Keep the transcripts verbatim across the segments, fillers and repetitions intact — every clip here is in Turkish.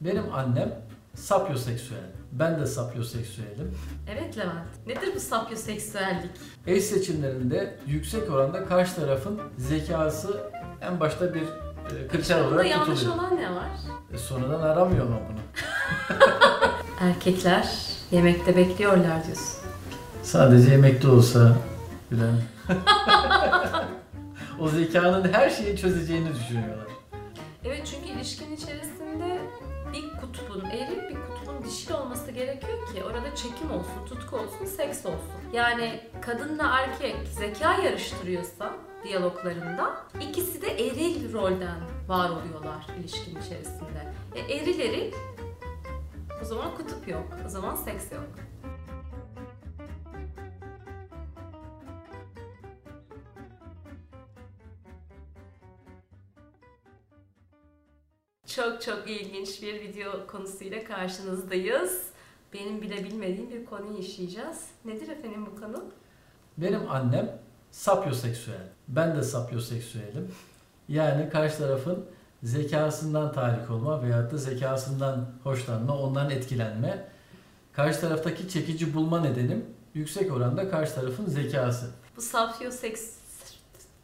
Benim annem sapyoseksüel. Ben de sapyoseksüelim. Evet Levent. Nedir bu sapyoseksüellik? Eş seçimlerinde yüksek oranda karşı tarafın zekası en başta bir e, kriter olarak tutuluyor. Yanlış olan ne var? E, sonradan aramıyor mu bunu? Erkekler yemekte bekliyorlar diyorsun. Sadece yemekte olsa bilen. O zekanın her şeyi çözeceğini düşünüyorlar. Evet, çünkü ilişkinin içerisinde bir kutbun eril, bir kutbun dişil olması gerekiyor ki orada çekim olsun, tutku olsun, seks olsun. Yani kadınla erkek zeka yarıştırıyorsa diyaloglarında ikisi de eril rolden var oluyorlar ilişkinin içerisinde. E, eril eril, o zaman kutup yok, o zaman seks yok. Çok çok ilginç bir video konusuyla karşınızdayız. Benim bile bilmediğim bir konuyu işleyeceğiz. Nedir efendim bu konu? Benim annem sapyoseksüel. Ben de sapyoseksüelim. Yani karşı tarafın zekasından tahrik olma veyahut da zekasından hoşlanma, ondan etkilenme. Karşı taraftaki çekici bulma nedenim yüksek oranda karşı tarafın zekası. Bu sapyoseksüel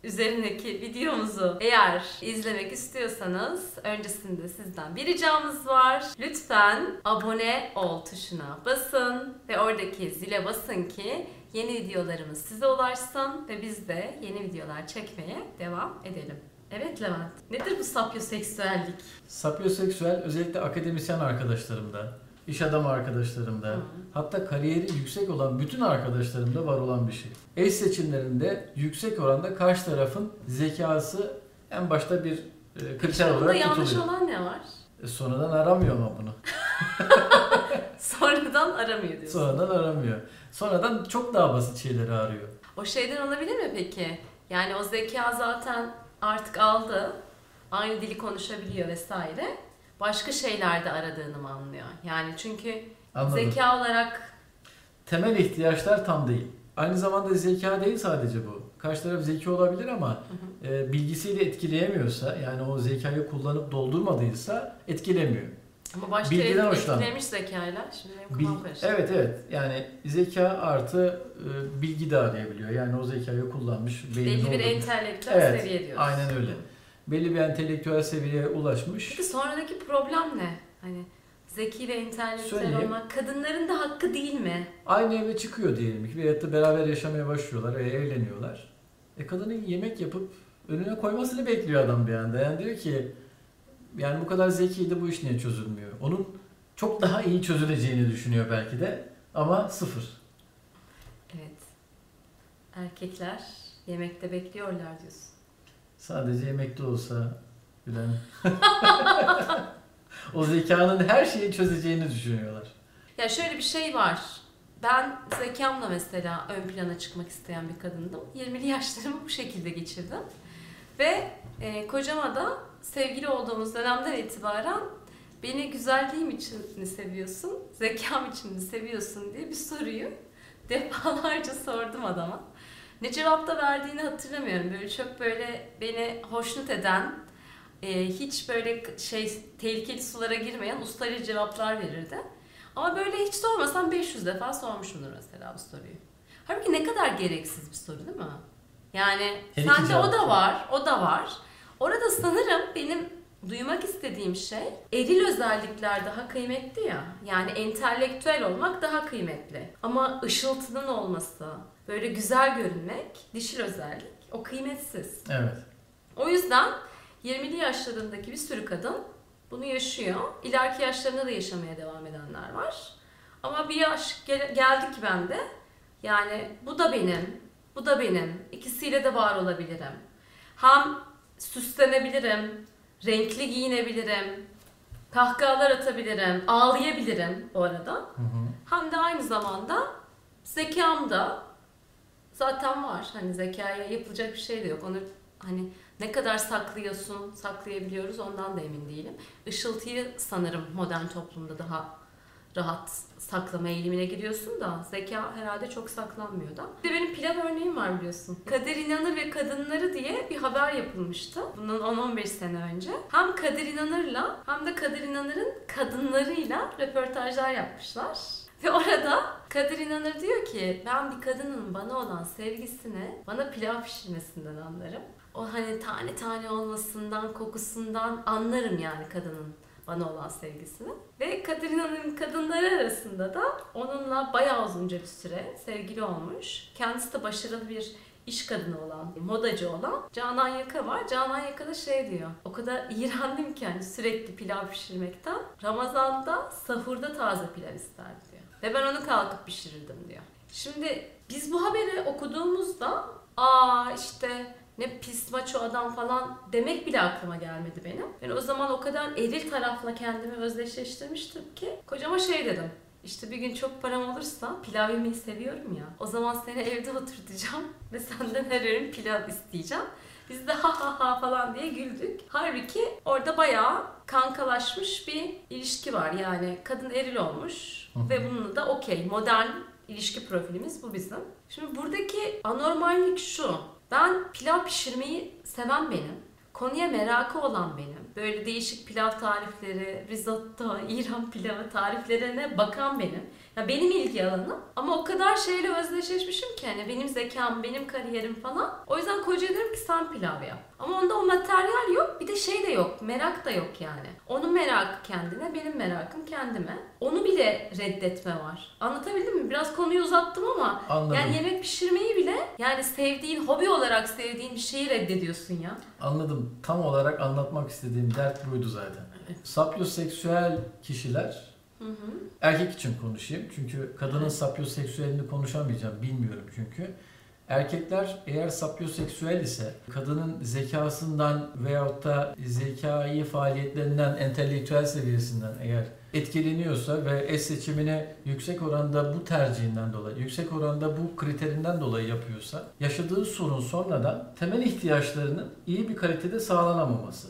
üzerindeki videomuzu eğer izlemek istiyorsanız öncesinde sizden bir ricamız var. Lütfen abone ol tuşuna basın ve oradaki zile basın ki yeni videolarımız size ulaşsın ve biz de yeni videolar çekmeye devam edelim. Evet Levent, nedir bu sapyoseksüellik? Sapyoseksüel özellikle akademisyen arkadaşlarımda, iş adamı arkadaşlarımda, hı hı. hatta kariyeri yüksek olan bütün arkadaşlarımda var olan bir şey. Eş seçimlerinde yüksek oranda karşı tarafın zekası en başta bir e, kriter olarak tutuluyor. Yanlış olan ne var? E, sonradan aramıyor mu bunu? Sonradan aramıyor diyorsun. Sonradan aramıyor. Sonradan çok daha basit şeyleri arıyor. O şeyden olabilir mi peki? Yani o zeka zaten artık aldı, aynı dili konuşabiliyor vesaire. Başka şeylerde aradığını mı anlıyor? Yani çünkü anladım. Zeka olarak... Temel ihtiyaçlar tam değil. Aynı zamanda zeka değil sadece bu. Karşı taraf zeki olabilir ama hı hı. E, bilgisiyle etkileyemiyorsa, yani o zekayı kullanıp doldurmadıysa etkilemiyor. Ama başka bilgiden etkilemiş zekayla. Şimdi Bil... Evet evet. Yani zeka artı e, bilgi de arayabiliyor. Yani o zekayı kullanmış. Belli bir entelektüel evet, seviye diyoruz. Aynen öyle. Belli bir entelektüel seviyeye ulaşmış. Peki sonradaki problem ne? Hani zeki ve entelektüel olmak kadınların da hakkı değil mi? Aynı eve çıkıyor diyelim ki veyahut da beraber yaşamaya başlıyorlar ve evleniyorlar. E kadının yemek yapıp önüne koymasını bekliyor adam bir anda. Yani diyor ki yani bu kadar zekiydi, bu iş niye çözülmüyor? Onun çok daha iyi çözüleceğini düşünüyor belki de ama sıfır. Evet. Erkekler yemekte bekliyorlar diyorsun. Sadece yemekte olsa bilen. O zekanın her şeyi çözeceğini düşünüyorlar. Ya şöyle bir şey var. Ben zekamla mesela ön plana çıkmak isteyen bir kadındım. yirmili yaşlarımı bu şekilde geçirdim. Ve e, kocama da sevgili olduğumuz dönemden itibaren beni güzelliğim için mi seviyorsun, zekam için mi seviyorsun diye bir soruyu defalarca sordum adama. Ne cevap da verdiğini hatırlamıyorum. Böyle çok böyle beni hoşnut eden, e, hiç böyle şey tehlikeli sulara girmeyen ustaca cevaplar verirdi. Ama böyle hiç sormasam beş yüz defa sormuşumdur mesela bu soruyu. Halbuki ne kadar gereksiz bir soru değil mi? Yani sende o da var, o da var. Orada sanırım benim duymak istediğim şey eril özellikler daha kıymetli ya. Yani entelektüel olmak daha kıymetli. Ama ışıltının olması... Böyle güzel görünmek, dişil özellik, o kıymetsiz. Evet. O yüzden yirmili yaşlarındaki bir sürü kadın bunu yaşıyor. İleriki yaşlarında da yaşamaya devam edenler var. Ama bir yaş gel geldi ki bende, yani bu da benim, bu da benim. İkisiyle de var olabilirim. Hem süslenebilirim, renkli giyinebilirim, kahkahalar atabilirim, ağlayabilirim bu arada. Hı hı. Hem de aynı zamanda zekam da zaten var. Hani zekaya yapılacak bir şey de yok. Onu hani ne kadar saklıyorsun, saklayabiliyoruz ondan da emin değilim. Işıltıyı sanırım modern toplumda daha rahat saklama eğilimine giriyorsun da zeka herhalde çok saklanmıyor da. Bir de benim pilav örneğim var biliyorsun. Kadir İnanır ve Kadınları diye bir haber yapılmıştı. Bundan on on beş sene önce. Hem Kadir İnanır'la hem de Kadir İnanır'ın kadınlarıyla röportajlar yapmışlar. Ve orada Kadir İnanır diyor ki ben bir kadının bana olan sevgisini bana pilav pişirmesinden anlarım. O hani tane tane olmasından, kokusundan anlarım yani kadının bana olan sevgisini. Ve Kadir İnanır'ın kadınları arasında da onunla bayağı uzunca bir süre sevgili olmuş. Kendisi de başarılı bir iş kadını olan, modacı olan Canan Yaka var. Canan Yaka da şey diyor, o kadar iğrendim ki hani sürekli pilav pişirmekten, Ramazan'da sahurda taze pilav isterdi diyor. Ve ben onu kalkıp pişirirdim diyor. Şimdi biz bu haberi okuduğumuzda, aa işte ne pis maço adam falan demek bile aklıma gelmedi benim. Yani o zaman o kadar eril tarafla kendimi özdeşleştirmiştim ki kocama şey dedim. İşte bir gün çok param olursa pilav yemeyi seviyorum ya. O zaman seni evde oturtacağım ve senden her öğün pilav isteyeceğim. Biz de ha ha ha falan diye güldük. Halbuki orada bayağı kankalaşmış bir ilişki var. Yani kadın eril olmuş Hı. ve bununla da okey. Modern ilişki profilimiz bu bizim. Şimdi buradaki anormallik şu. Ben pilav pişirmeyi seven benim. Konuya merakı olan benim. Böyle değişik pilav tarifleri, risotto, İran pilavı tariflerine bakan benim. Ya benim ilgi alanım. Ama o kadar şeyle özdeşleşmişim ki hani benim zekam, benim kariyerim falan. O yüzden koca derim ki sen pilav yap. Ama onda o materyal yok. Bir de şey de yok. Merak da yok yani. Onun merakı kendine, benim merakım kendime. Onu bile reddetme var. Anlatabildim mi? Biraz konuyu uzattım ama. Anladım. Yani yemek pişirmeyi bile yani sevdiğin, hobi olarak sevdiğin bir şeyi reddediyorsun ya. Anladım. Tam olarak anlatmak istediğim dert buydu zaten. Evet. Sapyoseksüel kişiler, Hı hı. erkek için konuşayım çünkü kadının evet. sapyoseksüelini konuşamayacağım, bilmiyorum çünkü. Erkekler eğer sapyoseksüel ise kadının zekasından veyahut da zekayı faaliyetlerinden, entelektüel seviyesinden eğer etkileniyorsa ve eş seçimini yüksek oranda bu tercihinden dolayı, yüksek oranda bu kriterinden dolayı yapıyorsa yaşadığı sorun sonradan temel ihtiyaçlarının iyi bir kalitede sağlanamaması.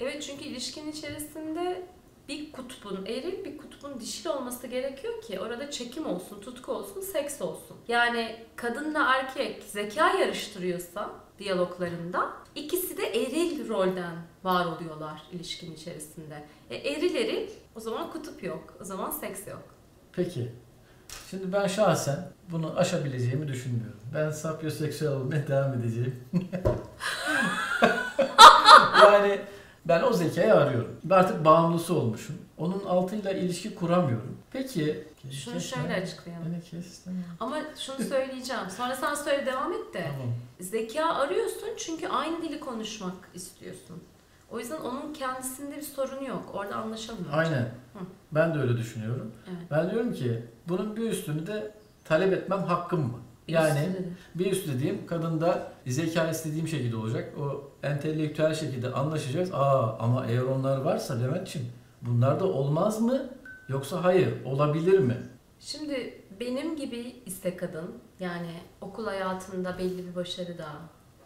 Evet, çünkü ilişkinin içerisinde bir kutbun eril, bir kutbun dişil olması gerekiyor ki orada çekim olsun, tutku olsun, seks olsun. Yani kadınla erkek zeka yarıştırıyorsa diyaloglarında ikisi de eril rolden var oluyorlar ilişkinin içerisinde. E, eril eril o zaman kutup yok, o zaman seks yok. Peki. Şimdi ben şahsen bunu aşabileceğimi düşünmüyorum. Ben sapyoseksüel olmaya devam edeceğim. Yani ben o zekayı arıyorum. Ben artık bağımlısı olmuşum. Onun altıyla ilişki kuramıyorum. Peki... Şunu şöyle açıklayalım. Ama şunu söyleyeceğim. Sonra sen söyle, devam et de. Tamam. Zeka arıyorsun çünkü aynı dili konuşmak istiyorsun. O yüzden onun kendisinde bir sorun yok. Orada anlaşamıyor. Aynen. Hı. Ben de öyle düşünüyorum. Evet. Ben diyorum ki bunun bir üstünü de talep etmem hakkım mı? Yani bir üst dediğim kadında zeka istediğim şekilde olacak. O entelektüel şekilde anlaşacağız. Aa, ama eğer onlar varsa Levent'ciğim bunlar da olmaz mı? Yoksa hayır, olabilir mi? Şimdi benim gibi ise kadın yani okul hayatında belli bir başarı da,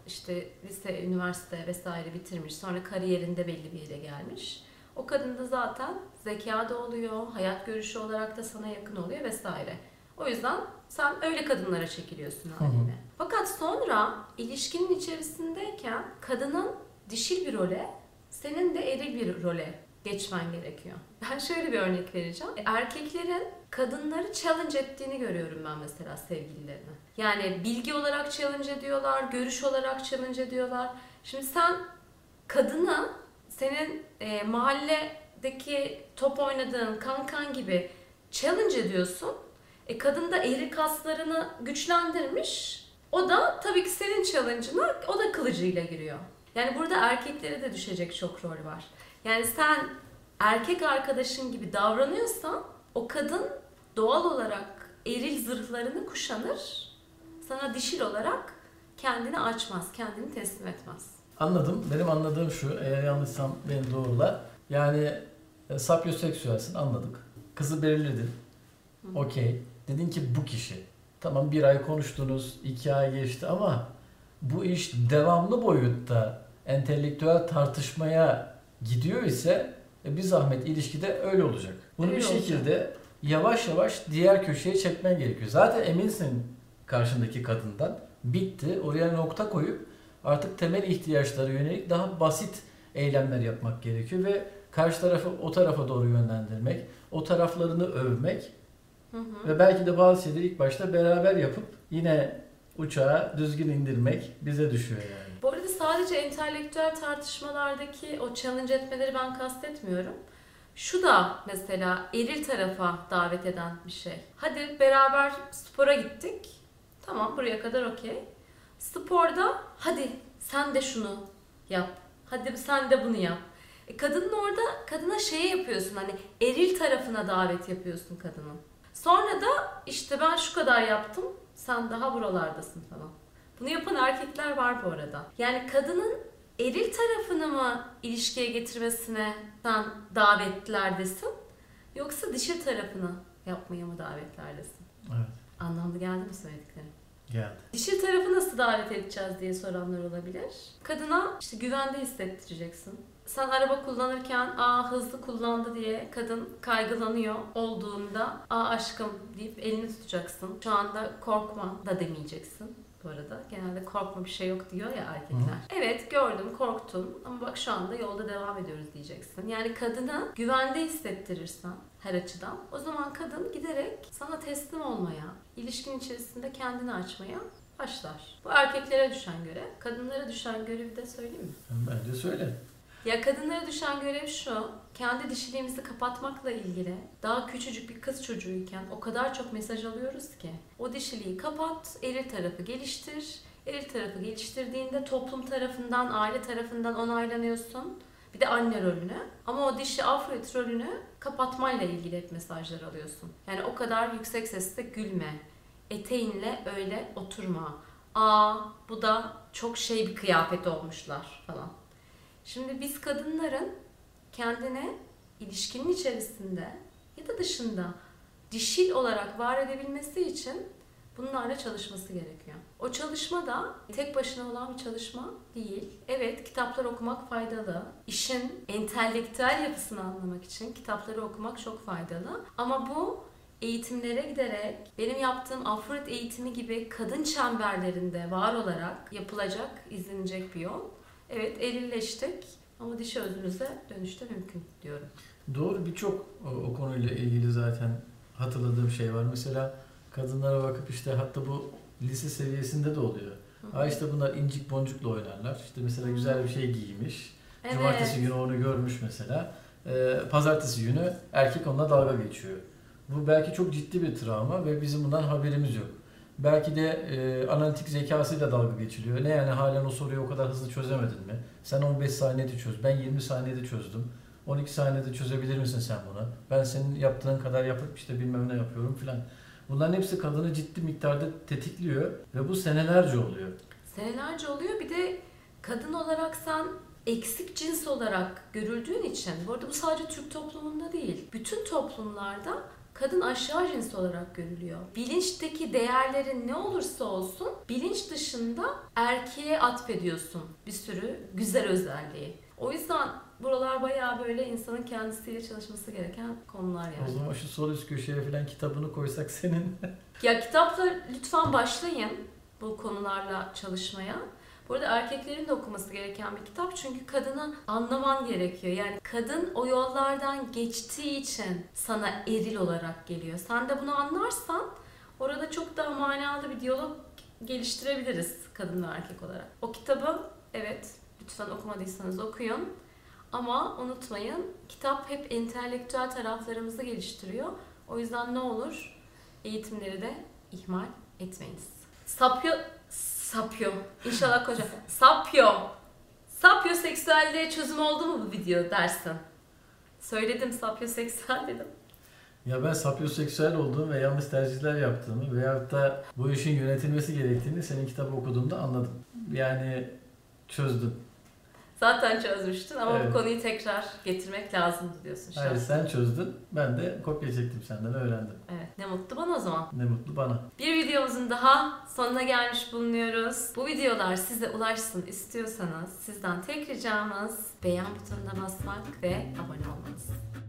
işte lise, üniversite vesaire bitirmiş. Sonra kariyerinde belli bir yere gelmiş. O kadın da zaten zeka da oluyor, hayat görüşü olarak da sana yakın oluyor vesaire. O yüzden sen öyle kadınlara çekiliyorsun haline. Fakat sonra ilişkinin içerisindeyken kadının dişil bir role, senin de eril bir role geçmen gerekiyor. Ben şöyle bir örnek vereceğim. Erkeklerin kadınları challenge ettiğini görüyorum ben mesela sevgililerine. Yani bilgi olarak challenge ediyorlar, görüş olarak challenge ediyorlar. Şimdi sen kadını senin e, mahalledeki top oynadığın kankan gibi challenge ediyorsun. E kadın da eri kaslarını güçlendirmiş. O da tabii ki senin challenge'ına, o da kılıcıyla giriyor. Yani burada erkeklere de düşecek çok rol var. Yani sen erkek arkadaşın gibi davranıyorsan o kadın doğal olarak eril zırhlarını kuşanır. Sana dişil olarak kendini açmaz, kendini teslim etmez. Anladım. Benim anladığım şu, eğer yanlışsam beni doğrula. Yani e, sapyoseksüelsin, anladık. Kızı belirledin. Okey. Dedin ki bu kişi. Tamam, bir ay konuştunuz, iki ay geçti ama bu iş devamlı boyutta entelektüel tartışmaya gidiyor ise e, bir zahmet ilişkide öyle olacak. Bunu öyle bir şekilde olacak. yavaş yavaş diğer köşeye çekmen gerekiyor. Zaten eminsin karşındaki kadından. Bitti. Oraya nokta koyup artık temel ihtiyaçlara yönelik daha basit eylemler yapmak gerekiyor ve karşı tarafı o tarafa doğru yönlendirmek, o taraflarını övmek hı hı. ve belki de bazı şeyleri ilk başta beraber yapıp yine uçağı düzgün indirmek bize düşüyor yani. Bu arada sadece entelektüel tartışmalardaki o challenge etmeleri ben kastetmiyorum. Şu da mesela eril tarafa davet eden bir şey. Hadi beraber spora gittik. Tamam, buraya kadar okey. Sporda hadi sen de şunu yap. Hadi sen de bunu yap. E kadının orada, kadına şey yapıyorsun, hani eril tarafına davet yapıyorsun kadının. Sonra da işte ben şu kadar yaptım, sen daha buralardasın falan. Bunu yapan erkekler var bu arada. Yani kadının eril tarafını mı ilişkiye getirmesine sen davetlerdesin, yoksa dişil tarafını yapmaya mı davetlerdesin? Evet. Anlamlı geldi mi söylediklerim? Geldi. Dişil tarafı nasıl davet edeceğiz diye soranlar olabilir. Kadına işte güvende hissettireceksin. Sen araba kullanırken aa hızlı kullandı diye kadın kaygılanıyor olduğunda aa aşkım deyip elini tutacaksın. Şu anda korkma da demeyeceksin bu arada. Genelde korkma bir şey yok diyor ya erkekler. Hı. Evet gördüm korktum ama bak şu anda yolda devam ediyoruz diyeceksin. Yani kadına güvende hissettirirsen her açıdan o zaman kadın giderek sana teslim olmaya, ilişkin içerisinde kendini açmaya başlar. Bu erkeklere düşen görev. Kadınlara düşen görevi de söyleyeyim mi? Ben de söyle. Ya kadınlara düşen görev şu, kendi dişiliğimizi kapatmakla ilgili daha küçücük bir kız çocuğuyken o kadar çok mesaj alıyoruz ki o dişiliği kapat, eril tarafı geliştir. Eril tarafı geliştirdiğinde toplum tarafından, aile tarafından onaylanıyorsun. Bir de anne rolünü ama o dişi afrodit rolünü kapatmayla ilgili hep mesajlar alıyorsun. Yani o kadar yüksek sesle gülme, eteğinle öyle oturma, aa bu da çok şey bir kıyafet olmuşlar falan. Şimdi biz kadınların kendine ilişkinin içerisinde ya da dışında dişil olarak var edebilmesi için bunlarla çalışması gerekiyor. O çalışma da tek başına olan bir çalışma değil. Evet, kitaplar okumak faydalı. İşin entelektüel yapısını anlamak için kitapları okumak çok faydalı. Ama bu eğitimlere giderek benim yaptığım Afrodit eğitimi gibi kadın çemberlerinde var olarak yapılacak, izlenecek bir yol. Evet, erilleştik ama dişi özümüze dönüşte mümkün diyorum. Doğru, birçok o, o konuyla ilgili zaten hatırladığım şey var. Mesela kadınlara bakıp işte hatta bu lise seviyesinde de oluyor. Hı-hı. Aa işte bunlar incik boncukla oynarlar. İşte mesela Hı-hı. güzel bir şey giymiş. Evet. Cumartesi günü onu görmüş mesela. Ee, pazartesi günü erkek onunla dalga geçiyor. Bu belki çok ciddi bir travma ve bizim bundan haberimiz yok. Belki de e, analitik zekasıyla dalga geçiliyor. Ne yani halen o soruyu o kadar hızlı çözemedin mi? Sen on beş saniyede çöz, ben yirmi saniyede çözdüm. on iki saniyede çözebilir misin sen bunu? Ben senin yaptığın kadar yapıp işte bilmem ne yapıyorum filan. Bunların hepsi kadını ciddi miktarda tetikliyor ve bu senelerce oluyor. Senelerce oluyor. Bir de kadın olarak sen eksik cins olarak görüldüğün için, bu arada bu sadece Türk toplumunda değil, bütün toplumlarda kadın aşağı cins olarak görülüyor. Bilinçteki değerlerin ne olursa olsun bilinç dışında erkeğe atfediyorsun bir sürü güzel özelliği. O yüzden buralar bayağı böyle insanın kendisiyle çalışması gereken konular yani. O zaman şu sol üst köşeye falan kitabını koysak senin. Ya kitapla lütfen başlayın bu konularla çalışmaya. Bu arada erkeklerin de okuması gereken bir kitap çünkü kadını anlaman gerekiyor. Yani kadın o yollardan geçtiği için sana eril olarak geliyor. Sen de bunu anlarsan orada çok daha manalı bir diyalog geliştirebiliriz kadın ve erkek olarak. O kitabı evet lütfen okumadıysanız okuyun ama unutmayın kitap hep entelektüel taraflarımızı geliştiriyor. O yüzden ne olur eğitimleri de ihmal etmeyiniz. Sapyo... Sapyo. İnşallah koca. Sapyo. Sapyo seksüelliğe çözüm oldu mu bu video dersin? Söyledim sapyo seksüel dedim. Ya ben sapyo seksüel olduğum ve yanlış tercihler yaptığımı veyahut da bu işin yönetilmesi gerektiğini senin kitabı okuduğumda anladım. Yani çözdüm. Zaten çözmüştün ama evet. Bu konuyu tekrar getirmek lazım diyorsun şu an. Hayır sen çözdün, ben de kopya çektim senden öğrendim. Evet, ne mutlu bana o zaman. Ne mutlu bana. Bir videomuzun daha sonuna gelmiş bulunuyoruz. Bu videolar size ulaşsın istiyorsanız sizden tek ricamız beğen butonuna basmak ve abone olmanız.